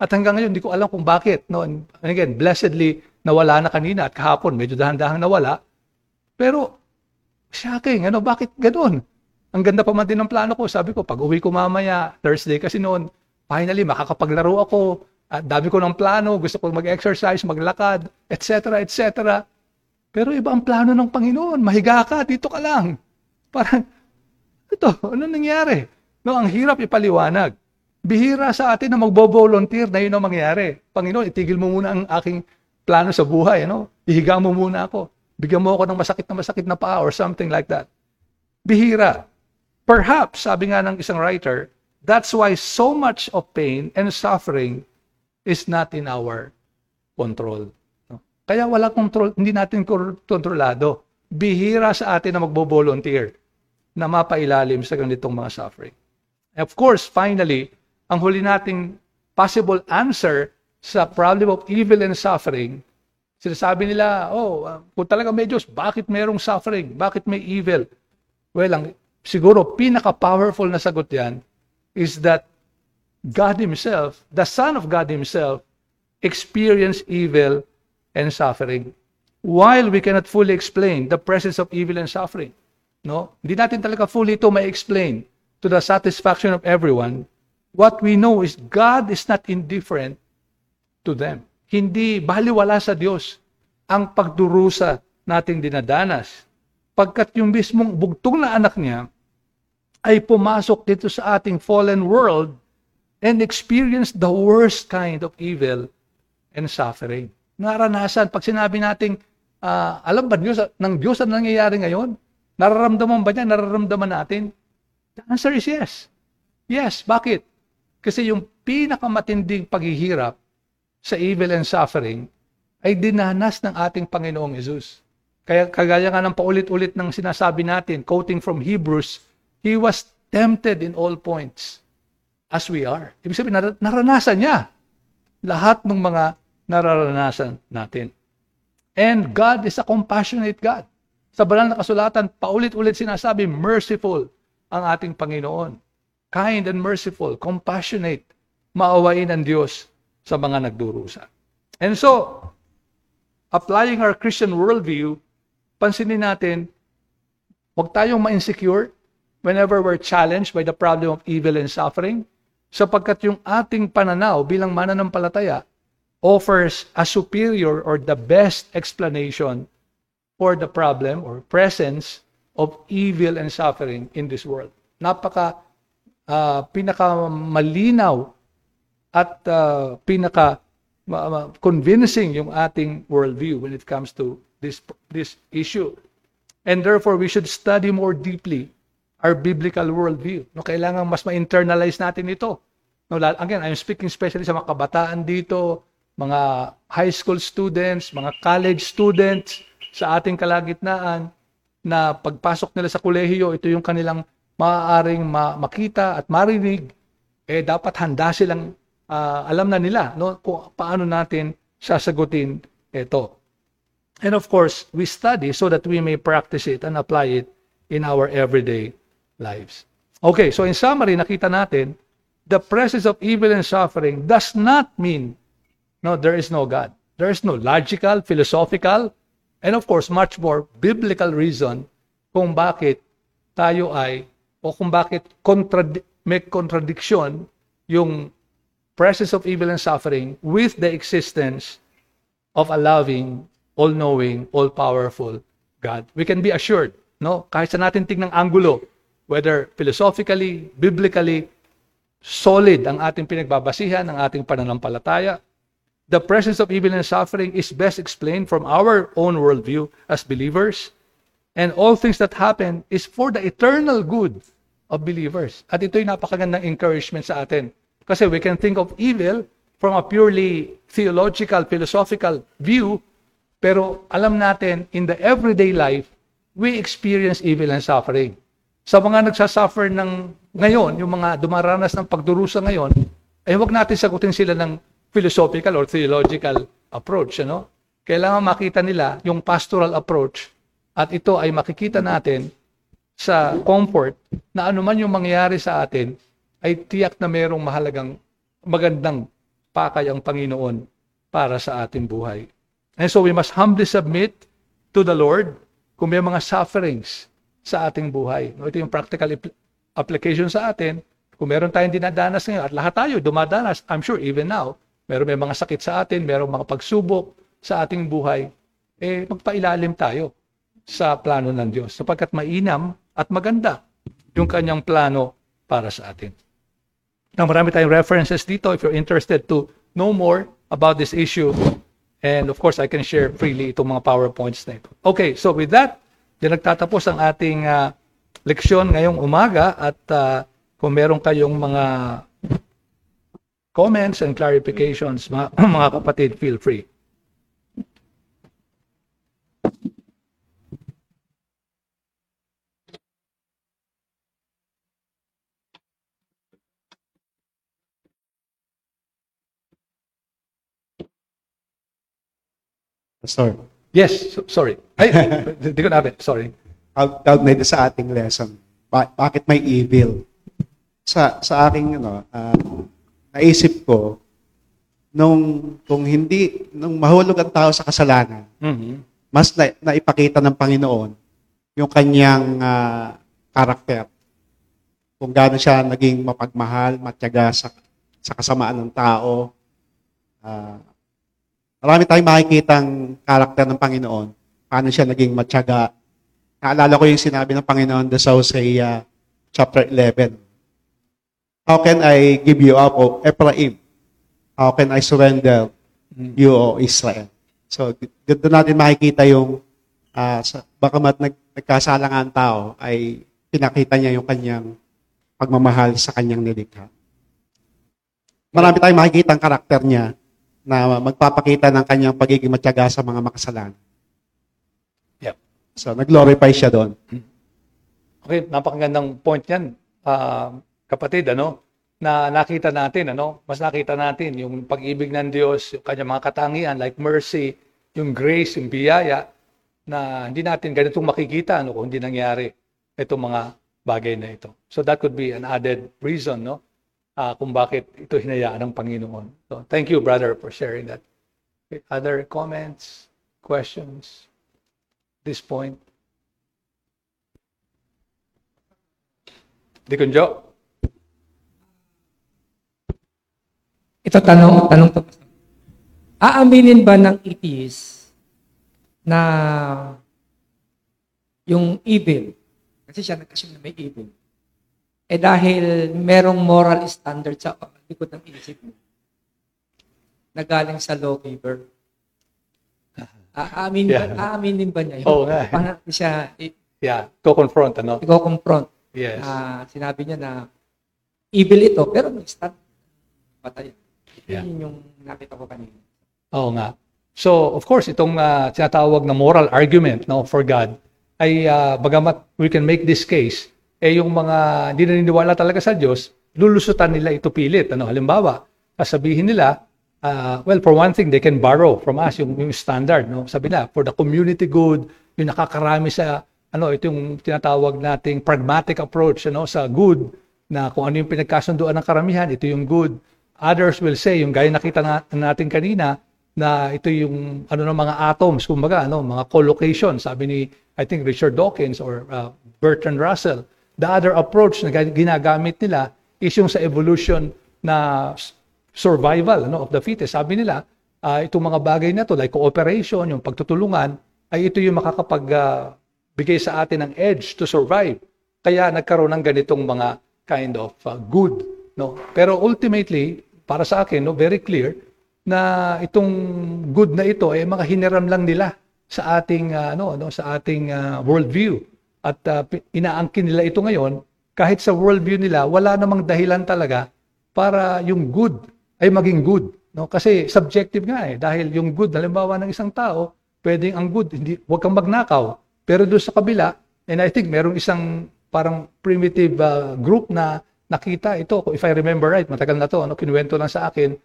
At hanggang ngayon, hindi ko alam kung bakit. No? And again, blessedly, nawala na kanina at kahapon, medyo dahan-dahang nawala. Pero, shocking, ano, bakit ganun? Ang ganda pa man din ng plano ko. Sabi ko, pag uwi ko mamaya, Thursday kasi noon, finally, makakapaglaro ako. At dami ko ng plano, gusto ko mag-exercise, maglakad, et cetera, et cetera. Pero iba ang plano ng Panginoon. Mahiga ka, dito ka lang. Parang, ito, ano nangyari? No, ang hirap ipaliwanag. Bihira sa atin na magbo-volunteer na yun ang mangyari. Panginoon, itigil mo muna ang aking plano sa buhay. Ano? Ihiga mo muna ako. Bigyan mo ako ng masakit na masakit na paa or something like that. Bihira. Perhaps, sabi nga ng isang writer, that's why so much of pain and suffering is not in our control. Kaya wala control, hindi natin kontrolado. Bihira sa atin na magbo-volunteer na mapailalim sa ganitong mga suffering. Of course, finally, ang huli nating possible answer sa problem of evil and suffering, sinasabi nila, oh, kung talaga may Diyos, bakit merong suffering? Bakit may evil? Well, ang siguro pinaka-powerful na sagot yan is that God Himself, the Son of God Himself, experienced evil and suffering. While we cannot fully explain the presence of evil and suffering, no, hindi natin talaga fully ito ma-explain to the satisfaction of everyone. What we know is God is not indifferent to them. Hindi baliwala sa Diyos ang pagdurusa nating dinadanas, pagkat yung mismong bugtong na anak niya ay pumasok dito sa ating fallen world and experienced the worst kind of evil and suffering. Naranasan, pag sinabi nating, uh, alam ba Diyos, ng Diyos ang nangyayari ngayon? Nararamdaman ba niya? Nararamdaman natin? The answer is yes. Yes, bakit? Kasi yung pinakamatinding paghihirap sa evil and suffering ay dinanas ng ating Panginoong Hesus. Kaya kagaya nga ng paulit-ulit ng sinasabi natin, quoting from Hebrews, He was tempted in all points, as we are. Ibig sabihin, nar- naranasan niya lahat ng mga nararanasan natin. And God is a compassionate God. Sa banal na kasulatan, paulit-ulit sinasabi, merciful ang ating Panginoon. Kind and merciful, compassionate, maawain ang Diyos sa mga nagdurusa. And so, applying our Christian worldview, pansinin natin, huwag tayong ma-insecure whenever we're challenged by the problem of evil and suffering, sapagkat yung ating pananaw bilang mananampalataya offers a superior or the best explanation for the problem or presence of evil and suffering in this world. Napaka, uh, pinakamalinaw at uh, pinaka uh, convincing yung ating worldview when it comes to this this issue. And therefore, we should study more deeply our biblical worldview. No, kailangan mas ma-internalize natin ito. No, again, I'm speaking especially sa mga kabataan dito, mga high school students, mga college students sa ating kalagitnaan na pagpasok nila sa kolehiyo, ito yung kanilang maaaring ma- makita at marinig, eh dapat handa silang uh, alam na nila no, kung paano natin sasagutin ito. And of course, we study so that we may practice it and apply it in our everyday lives. Okay, so in summary, nakita natin, the presence of evil and suffering does not mean, no, there is no God. There is no logical, philosophical, and of course, much more biblical reason kung bakit tayo ay, o kung bakit contrad- may contradiction yung presence of evil and suffering with the existence of a loving, all-knowing, all-powerful God. We can be assured, no, kahit sa natin tignang anggulo, whether philosophically, biblically, solid ang ating pinagbabasihan, ang ating pananampalataya. The presence of evil and suffering is best explained from our own worldview as believers. And all things that happen is for the eternal good of believers. At ito'y napakagandang encouragement sa atin. Kasi we can think of evil from a purely theological, philosophical view. Pero alam natin, in the everyday life, we experience evil and suffering. Sa mga nagsasuffer ng ngayon, yung mga dumaranas ng pagdurusa ngayon, ay huwag natin sagutin sila ng philosophical or theological approach, you know? Kailangan makita nila yung pastoral approach at ito ay makikita natin sa comfort na anuman yung mangyayari sa atin ay tiyak na mayroong mahalagang magandang pakay ang Panginoon para sa ating buhay. And so we must humbly submit to the Lord kung may mga sufferings sa ating buhay. Ito yung practical application sa atin. Kung meron tayong dinadanas ngayon, at lahat tayo dumadanas, I'm sure even now, meron may mga sakit sa atin, meron mga pagsubok sa ating buhay, eh magpailalim tayo sa plano ng Diyos sapagkat mainam at maganda yung kanyang plano para sa atin. Now, marami tayong references dito if you're interested to know more about this issue. And of course, I can share freely itong mga PowerPoints na ito. Okay, so with that, din nagtatapos ang ating uh, leksyon ngayong umaga at uh, kung meron kayong mga comments and clarifications, mga, mga kapatid, feel free. Sorry. Yes, so, sorry. Ay, di ko nabi, sorry. Out, out na ito sa ating lesson. Ba- bakit may evil? Sa sa aking, ano, ah, uh, naisip ko, nung, kung hindi, nung mahulog ang tao sa kasalanan, mm-hmm. mas na, naipakita ng Panginoon yung kanyang uh, karakter. Kung gaano siya naging mapagmahal, matyaga sa, sa kasamaan ng tao. Uh, marami tayong makikita ang karakter ng Panginoon. Paano siya naging matyaga. Naalala ko yung sinabi ng Panginoon sa Hosea chapter eleven. How can I give you up, O Ephraim? How can I surrender you, O Israel? So, dito natin makikita yung uh, baka mat nagkasalangan tao ay pinakita niya yung kanyang pagmamahal sa kanyang nilikha. Marami tayong makikita ang karakter niya na magpapakita ng kanyang pagiging matiyaga sa mga makasalanan. Yep. So, nag-glorify siya doon. Okay, napakagandang point yan, uh, kapatid, ano? Na nakita natin, ano? Mas nakita natin yung pag-ibig ng Diyos, yung kanyang mga katangian, like mercy, yung grace, yung biyaya, na hindi natin ganitong makikita, ano? Kung hindi nangyari itong mga bagay na ito. So, that could be an added reason, no? Uh, kung bakit ito hinayaan ng Panginoon. So, thank you, brother, for sharing that. Okay, other comments, questions, this point? Deacon Joe? Ito, tanong, tanong to. Aaminin ba ng atheist na yung evil, kasi siya nag-assume na may evil, eh dahil merong moral standard sa likod ng isip mo na galing sa lawgiver. Aamin yeah. ba, aaminin ba niya yun? Oh, yeah. Paano siya i- yeah. Go-confront, ano? Go-confront. Yes. Uh, sinabi niya na evil ito, pero may stand. Patay. Ito yeah. yun yung nakita ko kanina. Oo nga. So, of course, itong uh, tinatawag na moral argument, no, for God ay uh, bagamat we can make this case, eh yung mga hindi naniniwala talaga sa Diyos, lulusutan nila ito pilit. Ano? Halimbawa, sasabihin nila, uh, well, for one thing, they can borrow from us yung, yung standard. No? Sabi nila, for the community good, yung nakakarami sa, ano, ito yung tinatawag nating pragmatic approach, ano, sa good, na kung ano yung pinagkasunduan ng karamihan, ito yung good. Others will say, yung gaya nakita na, natin kanina, na ito yung ano, ng mga atoms, kumbaga, ano, mga collocation, sabi ni, I think, Richard Dawkins or uh, Bertrand Russell. The other approach na ginagamit nila is yung sa evolution na survival, no, of the fittest. Sabi nila, uh, itong mga bagay na to, like cooperation, yung pagtutulungan, ay ito yung makakapagbigay uh, sa atin ng edge to survive. Kaya nagkaroon ng ganitong mga kind of uh, good. No? Pero ultimately, para sa akin, no, very clear, na itong good na ito ay eh, mga hiniram lang nila sa ating, uh, no, no, sa ating uh, worldview. At uh, inaangkin nila ito ngayon, kahit sa worldview nila, wala namang dahilan talaga para yung good ay maging good. No? Kasi subjective nga eh. Dahil yung good, halimbawa ng isang tao, pwedeng ang good, hindi, huwag kang magnakaw. Pero doon sa kabila, and I think merong isang parang primitive uh, group na nakita ito, if I remember right, matagal na to, ano, kinuwento lang sa akin,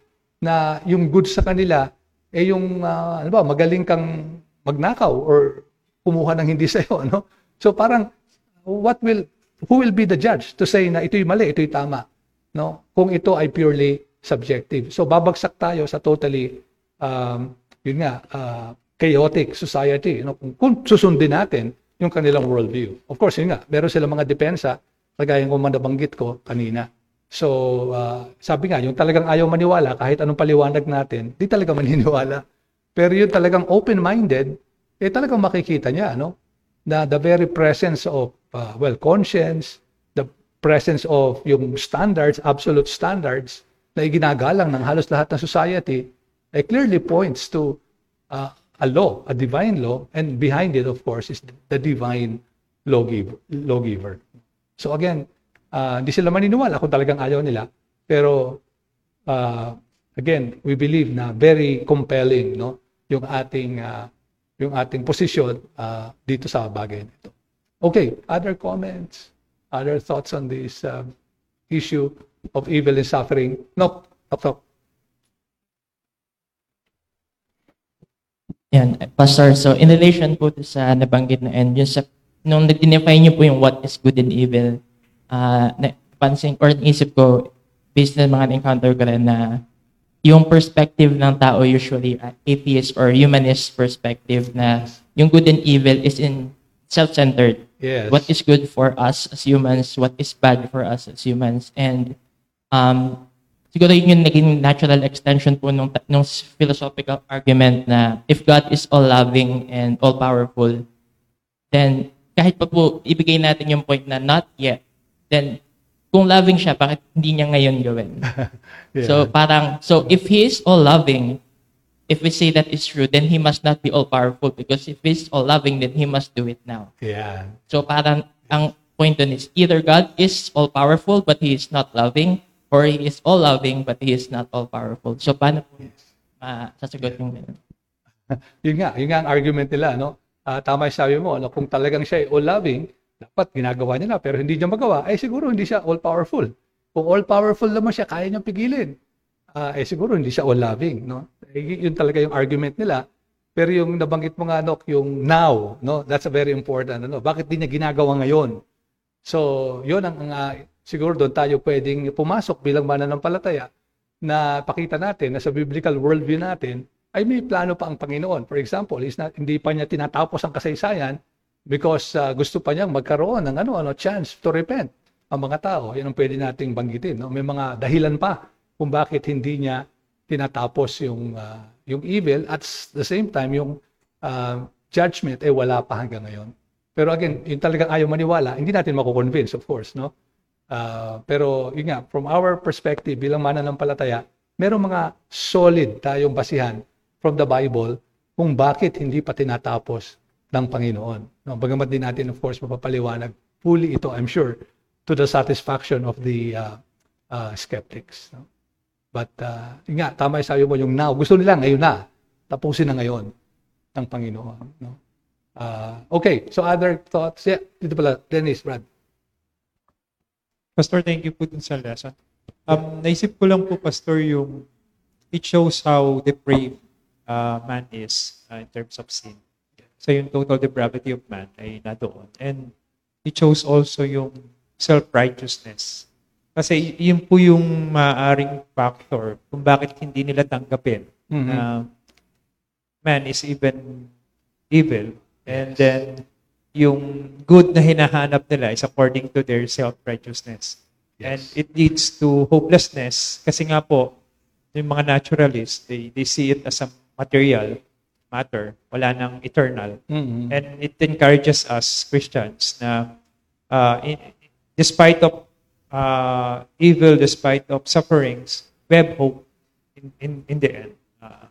na yung good sa kanila, eh yung, uh, ano ba, magaling kang magnakaw or kumuha ng hindi sa'yo, ano? So parang what will who will be the judge to say na ito'y mali, ito'y tama, no? Kung ito ay purely subjective. So babagsak tayo sa totally um yun nga uh, chaotic society, no? Kung, kung susundin natin yung kanilang worldview. Of course, yun nga, meron silang mga depensa kagaya ng nabanggit ko kanina. So uh, sabi nga, yung talagang ayaw maniwala kahit anong paliwanag natin, di talaga maniniwala. Pero yung talagang open-minded, eh talagang makikita niya, no? Na the very presence of, uh, well, conscience, the presence of yung standards, absolute standards, na iginagalang ng halos lahat ng society, eh, clearly points to uh, a law, a divine law, and behind it, of course, is the divine lawgiver. lawgiver. So again, hindi uh, sila maniniwala kung talagang ayaw nila, pero uh, again, we believe na very compelling, no, yung ating uh, yung ating posisyon uh, dito sa bagay nito. Okay, other comments, other thoughts on this uh, issue of evil and suffering? No, talk, talk. Yan, Pastor, so in relation po sa nabanggit na end, yung sa, nung nag-define niyo po yung what is good and evil, uh, napansin or naisip ko, based na mga encounter ko rin na yung perspective ng tao usually atheist or humanist perspective na yung good and evil is in self-centered. Yes. What is good for us as humans, what is bad for us as humans, and um siguro yun yung naging natural extension po nung, nung philosophical argument na if God is all-loving and all-powerful, then kahit pa po ibigay natin yung point na not yet then kung loving siya, bakit hindi niya ngayon gawin? Yeah. So parang, so if he is all loving, if we say that it's true, then he must not be all powerful, because if he's all loving, then he must do it now. Yeah. So parang ang point dun is either God is all powerful but he is not loving, or he is all loving but he is not all powerful. So paano po uh, sasagot yung ganun? Yun nga, yun nga ang argument nila, no? Uh, tama yung sabi mo, no? Kung talagang siya ay all loving, dapat ginagawa niya na, pero hindi niya magawa, eh siguro hindi siya all-powerful. Kung all-powerful naman siya, kaya niyang pigilin. Uh, eh siguro hindi siya all-loving. No? Eh, yun talaga yung argument nila. Pero yung nabanggit mo nga, no, yung now, no, that's a very important. Ano, bakit di niya ginagawa ngayon? So, yun ang uh, siguro doon tayo pwedeng pumasok bilang mananampalataya na pakita natin na sa biblical worldview natin ay may plano pa ang Panginoon. For example, is not, hindi pa niya tinatapos ang kasaysayan, because uh, gusto pa niyang magkaroon ng ano ano chance to repent ang mga tao. Yan ang pwede nating banggitin, no? May mga dahilan pa kung bakit hindi niya tinatapos yung uh, yung evil, at the same time yung uh, judgment eh wala pa hanggang ngayon. Pero again, yung talagang ayaw maniwala, hindi natin mako-convince, of course, no? Uh, pero yun nga, from our perspective bilang mananampalataya, merong mga solid tayong basihan from the Bible kung bakit hindi pa tinatapos ng Panginoon. No, bagamat din natin, of course, mapapaliwanag fully ito, I'm sure, to the satisfaction of the uh, uh, skeptics. No? But, uh, yun nga, tama yung sabi mo, yung now. Gusto nila ngayon na. Tapusin na ngayon ng Panginoon. No? Uh, okay, so other thoughts? Yeah, dito pala, Dennis, Brad. Pastor, thank you po dun sa lesson. Um, naisip ko lang po, Pastor, yung it shows how depraved uh, man is uh, in terms of sin. So yung total depravity of man ay nadoon. And it shows also yung self-righteousness. Kasi yun po yung maaring factor kung bakit hindi nila tanggapin mm-hmm. na man is even evil. And then yung good na hinahanap nila is according to their self-righteousness. Yes. And it leads to hopelessness. Kasi nga po, yung mga naturalists, they, they see it as a material matter, wala nang eternal. Mm-hmm. And it encourages us Christians na uh, in, despite of uh, evil, despite of sufferings, we have hope in, in, in the end. Uh,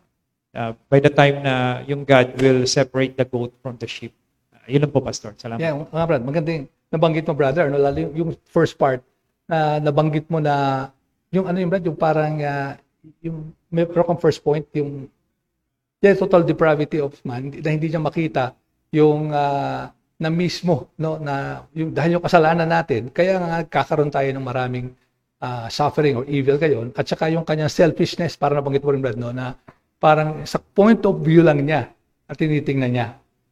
uh, by the time na yung God will separate the goat from the sheep. Uh, yun lang po, Pastor. Salamat. Yeah, mga brad, magandang nabanggit mo, brother. No? Lalo yung, yung first part, uh, nabanggit mo na yung ano yung brad, yung parang uh, yung may first point, yung the total depravity of man, na hindi niya makita yung uh, na mismo, no, na yung, dahil yung kasalanan natin, kaya nga kakaroon tayo ng maraming uh, suffering or evil kayon, at saka yung kanyang selfishness, para nabanggit mo rin, Brad, no, na parang sa point of view lang niya at tinitingnan niya.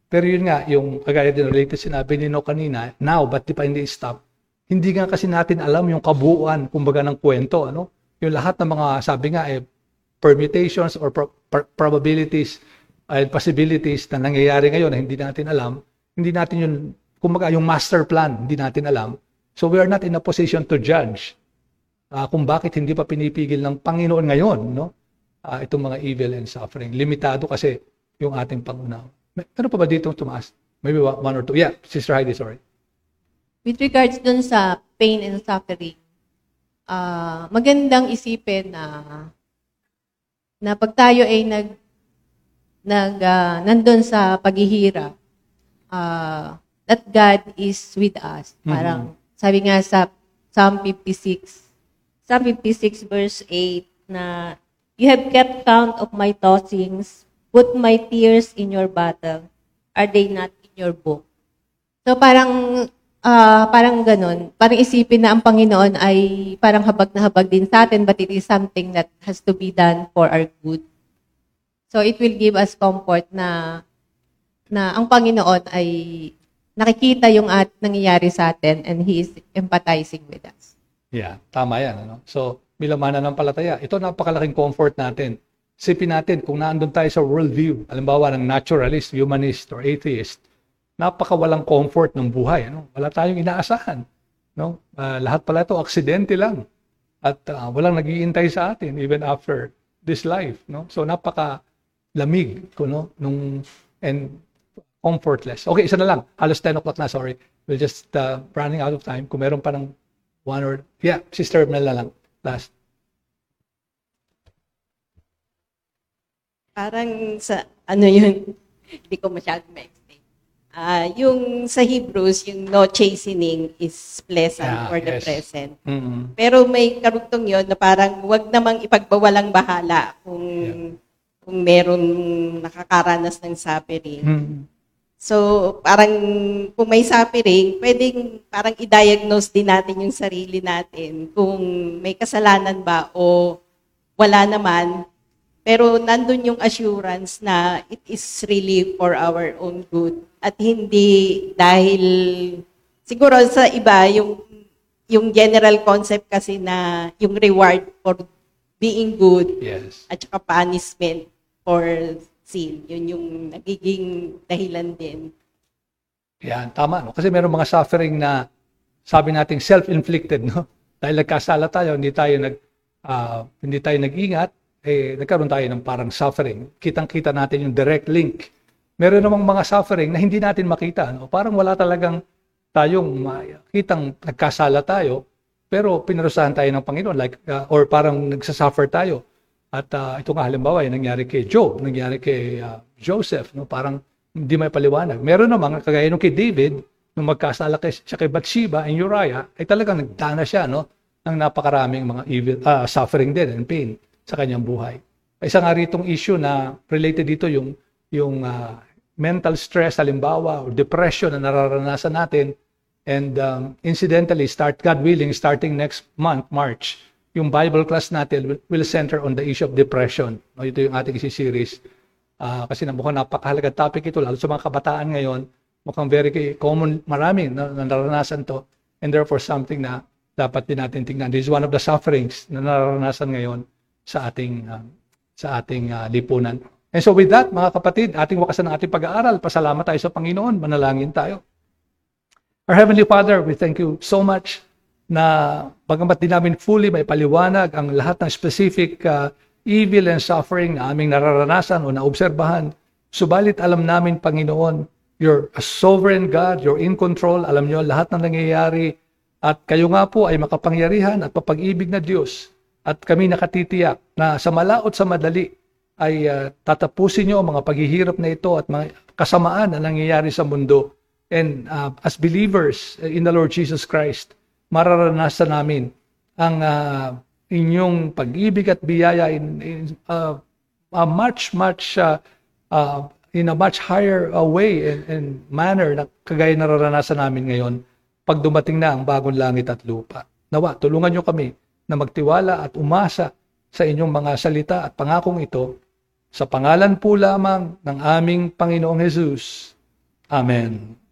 Pero yun nga, yung kagaya din related sinabi ni No kanina, now, ba't di pa hindi stop? Hindi nga kasi natin alam yung kabuuan, kumbaga, ng kwento, ano? Yung lahat ng mga, sabi nga, eh, permutations or pro- pro- probabilities and uh, possibilities na nangyayari ngayon na hindi natin alam, hindi natin yung, kumbaga, yung master plan, hindi natin alam. So we are not in a position to judge uh, kung bakit hindi pa pinipigil ng Panginoon ngayon, no? Uh, itong mga evil and suffering. Limitado kasi yung ating pangunawa. Ano pa ba dito tumaas? Maybe one or two. Yeah, Sister Heidi, sorry. With regards dun sa pain and suffering, uh, magandang isipin na uh, na pag tayo ay nag, nag uh, nandun sa paghihirap, uh, that God is with us. Parang, mm-hmm. sabi nga sa Psalm fifty-six, Psalm fifty-six verse eight, na, "You have kept count of my tossings, put my tears in your bottle, are they not in your book?" So parang, uh, parang ganun, parang isipin na ang Panginoon ay parang habag na habag din sa atin, but it is something that has to be done for our good. So it will give us comfort na na ang Panginoon ay nakikita yung at nangyayari sa atin, and He is empathizing with us. Yeah, tama yan. Ano? So bilang mananampalataya, ito napakalaking comfort natin. Isipin natin kung naandun tayo sa worldview, halimbawa ng naturalist, humanist, or atheist, napakawalang comfort ng buhay, ano? Wala tayong inaasahan, no? Uh, lahat pala ito aksidente lang, at uh, walang nag-iintay sa atin even after this life, no? So napaka lamig ko, no, nung, and comfortless. Okay, isa na lang, halos ten o'clock na, sorry, we're just uh, running out of time. Kung meron pa ng One or, yeah, Sister Mel lang, last. Parang sa, ano yun, hindi ko masyadong ma-explain. Uh, yung sa Hebrews, yung no chastening is pleasant yeah, for the yes. present. Mm-hmm. Pero may karugtong yun na parang huwag namang ipagbawalang bahala kung, yeah. kung meron nakakaranas ng suffering. Mm-hmm. So, parang kung may suffering, pwedeng parang i-diagnose din natin yung sarili natin kung may kasalanan ba o wala naman. Pero nandun yung assurance na it is really for our own good. At hindi dahil, siguro sa iba, yung, yung general concept kasi na yung reward for being good yes. at saka punishment for sin. Yun yung nagiging dahilan din. Yan, tama. No? Kasi meron mga suffering na sabi nating self-inflicted. No? Dahil nagkasala tayo, hindi tayo nag uh, hindi tayo nag-ingat. Eh, nagkaroon tayo ng parang suffering. Kitang-kita natin yung direct link. Meron namang mga suffering na hindi natin makita. No? Parang wala talagang tayong kitang nagkasala tayo, pero pinarusahan tayo ng Panginoon. Like, uh, or parang nagsasuffer tayo. At uh, ito nga halimbawa, yung nangyari kay Job, nangyari kay uh, Joseph. No? Parang hindi may paliwanag. Meron namang, kagaya nung kay David, nung magkasala kay, siya kay Bathsheba and Uriah, ay talagang nagdana siya no? ng napakaraming mga evil, uh, suffering din and pain sa kanyang buhay. Isa nga ritong issue na related dito yung yung uh, mental stress halimbawa or depression na nararanasan natin and um, incidentally start God willing starting next month March yung Bible class natin will, will center on the issue of depression. No, ito yung ating isi-series uh, kasi mukhang napakahalaga topic ito lalo sa mga kabataan ngayon mukhang very common maraming na nararanasan to and therefore something na dapat din natin tingnan. This is one of the sufferings na nararanasan ngayon sa ating uh, sa ating uh, lipunan. And so with that, mga kapatid, ating wakasan ng ating pag-aaral. Pasalamat tayo sa Panginoon. Manalangin tayo. Our Heavenly Father, we thank you so much na bagamat din namin fully may paliwanag ang lahat ng specific uh, evil and suffering na aming nararanasan o naobserbahan. Subalit alam namin, Panginoon, you're a sovereign God, you're in control. Alam niyo lahat ng nangyayari at kayo nga po ay makapangyarihan at mapag-ibig na Diyos. At kami nakatitiyak na sa malaot sa madali ay uh, tatapusin niyo ang mga paghihirap na ito at mga kasamaan na nangyayari sa mundo. And uh, as believers in the Lord Jesus Christ, mararanasan namin ang uh, inyong pag-ibig at biyaya in, in uh, a much, much, uh, uh, in a much higher uh, way and, and manner na kagaya nararanasan namin ngayon pag dumating na ang bagong langit at lupa. Nawa, tulungan niyo kami na magtiwala at umasa sa inyong mga salita at pangakong ito sa pangalan po lamang ng aming Panginoong Jesus. Amen.